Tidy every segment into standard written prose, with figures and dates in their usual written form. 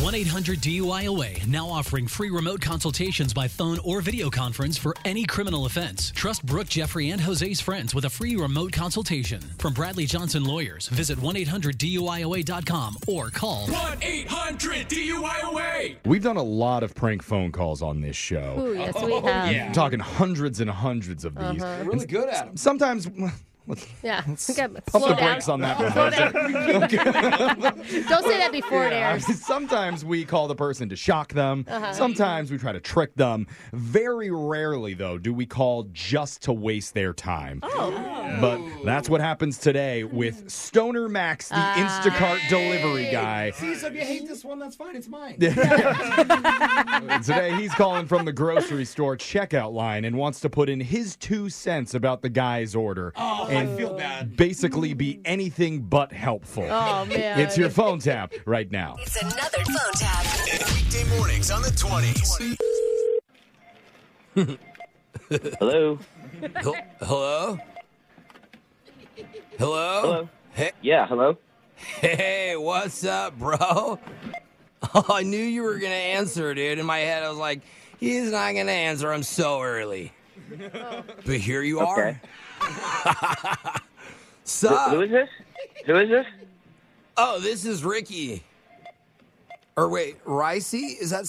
1-800-DUI-AWAY, now offering free remote consultations by phone or video conference for any criminal offense. Trust Brooke, Jeffrey, and Jose's friends with a free remote consultation. From Bradley Johnson Lawyers, visit 1-800-DUI-AWAY.com or call 1-800-DUI-AWAY. We've done a lot of prank phone calls on this show. Ooh, yes, we have. Yeah. I'm talking hundreds and hundreds of these. We're really good at them. Sometimes... Let's pump the brakes on that one. Don't say that before it airs. Sometimes we call the person to shock them. Sometimes we try to trick them. Very rarely, though, do we call just to waste their time. Oh. But that's what happens today with Stoner Max, the Instacart delivery guy. See, so if you hate this one, that's fine. It's mine. Today, he's calling from the grocery store checkout line and wants to put in his 2 cents about the guy's order. Oh. And I feel bad. Basically be anything but helpful. Oh, man. It's your phone tap right now. It's another phone tap. Weekday mornings on the 20s. Hello? Hello? Hello? Hello? Hey. Yeah, hello? Hey, what's up, bro? Oh, I knew you were going to answer, dude. In my head, I was like, he's not going to answer. I'm so early. Oh. But here you are. Okay. Who is this? Who is this? Oh, this is Ricky. Or wait, Ricey? Is that...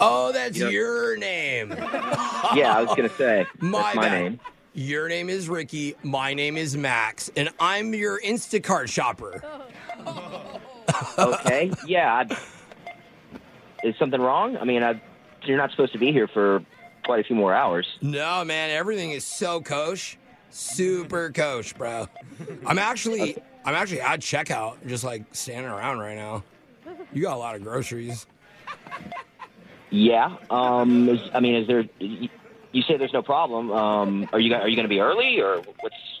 Oh, that's your name. Yeah, I was going to say. My name. Your name is Ricky. My name is Max. And I'm your Instacart shopper. Oh. Okay. Yeah. Is something wrong? I mean, you're not supposed to be here for... quite a few more hours. No, man, everything is so kosher, super kosher, bro. I'm actually at checkout, just like standing around right now. You got a lot of groceries. Yeah. Is there? You say there's no problem. Are you going to be early or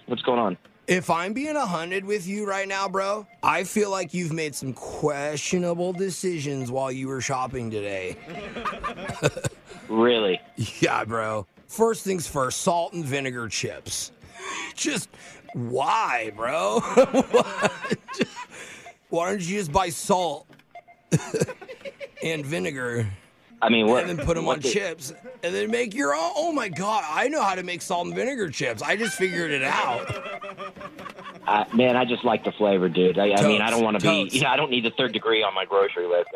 what's going on? If I'm being 100 with you right now, bro, I feel like you've made some questionable decisions while you were shopping today. Really? Yeah, bro. First things first, salt and vinegar chips. Just why, bro? Why don't you just buy salt and vinegar? I mean, what? And then put them on chips and then make your own. Oh, my God. I know how to make salt and vinegar chips. I just figured it out. Man, I just like the flavor, dude. I mean, I don't want to be, I don't need the third degree on my grocery list.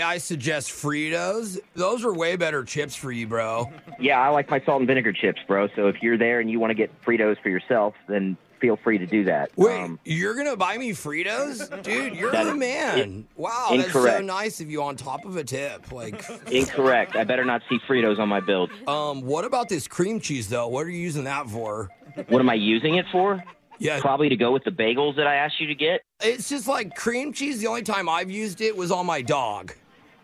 I suggest Fritos? Those are way better chips for you, bro. Yeah, I like my salt and vinegar chips, bro. So if you're there and you want to get Fritos for yourself, then feel free to do that. Wait, you're going to buy me Fritos? Dude, you're the man. Wow, incorrect. That's so nice of you on top of a tip. Like incorrect. I better not see Fritos on my bill. What about this cream cheese, though? What are you using that for? What am I using it for? Yeah. Probably to go with the bagels that I asked you to get. It's just like cream cheese. The only time I've used it was on my dog.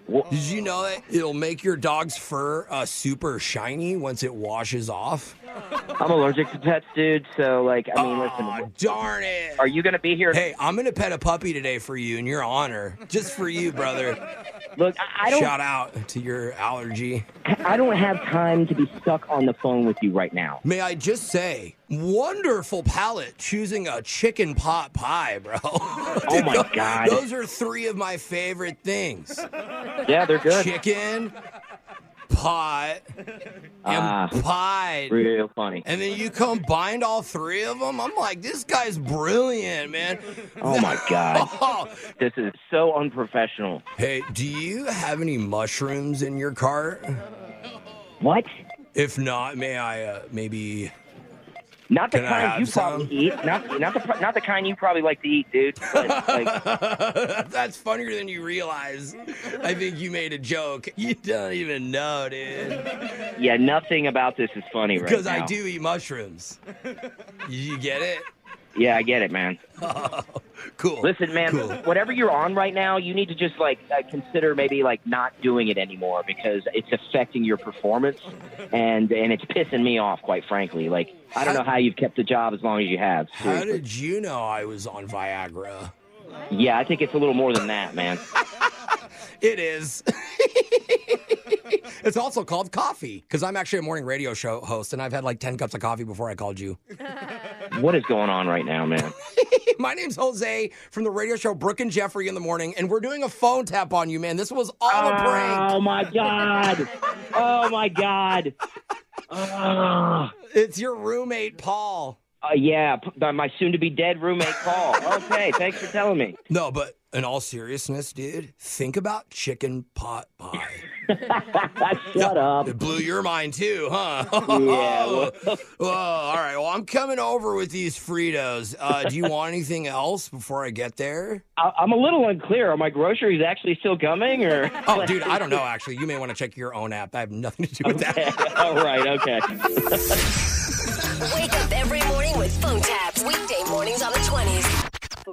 Well, did you know that it'll make your dog's fur super shiny once it washes off? I'm allergic to pets, dude. So, listen. Darn it. Are you going to be here? Hey, I'm going to pet a puppy today for you in your honor. Just for you, brother. Look, I don't... Shout out to your allergy. I don't have time to be stuck on the phone with you right now. May I just say, wonderful palate choosing a chicken pot pie, bro. Dude, oh, my God. Those are three of my favorite things. Yeah, they're good. Chicken... pot and pie. Real funny. And then you combined all three of them. I'm like, this guy's brilliant, man. Oh, my God. This is so unprofessional. Hey, do you have any mushrooms in your cart? What? If not, may I maybe... Not the kind you probably eat. Not the kind you probably like to eat, dude. That's funnier than you realize. I think you made a joke. You don't even know, dude. Yeah, nothing about this is funny right now. Because I do eat mushrooms. You get it? Yeah, I get it, man. Oh, cool. Listen, man, cool. Whatever you're on right now, you need to just, consider maybe, not doing it anymore because it's affecting your performance, and it's pissing me off, quite frankly. I don't know how you've kept the job as long as you have. Seriously. How did you know I was on Viagra? Yeah, I think it's a little more than that, man. It is. It's also called coffee because I'm actually a morning radio show host, and I've had 10 cups of coffee before I called you. What is going on right now, man? My name's Jose from the radio show Brooke and Jeffrey in the morning, and we're doing a phone tap on you, man. This was all a prank. Oh, my God. Oh, my God. It's your roommate, Paul. Yeah, my soon-to-be dead roommate, Paul. Okay, thanks for telling me. No, but in all seriousness, dude, think about chicken pot pie. Shut up. It blew your mind, too, huh? Yeah. Well, all right, well, I'm coming over with these Fritos. Do you want anything else before I get there? I'm a little unclear. Are my groceries actually still coming? Or? Oh, dude, I don't know, actually. You may want to check your own app. I have nothing to do with that. All right, okay. Wake up every morning with phone taps. Weekday mornings on the 20s.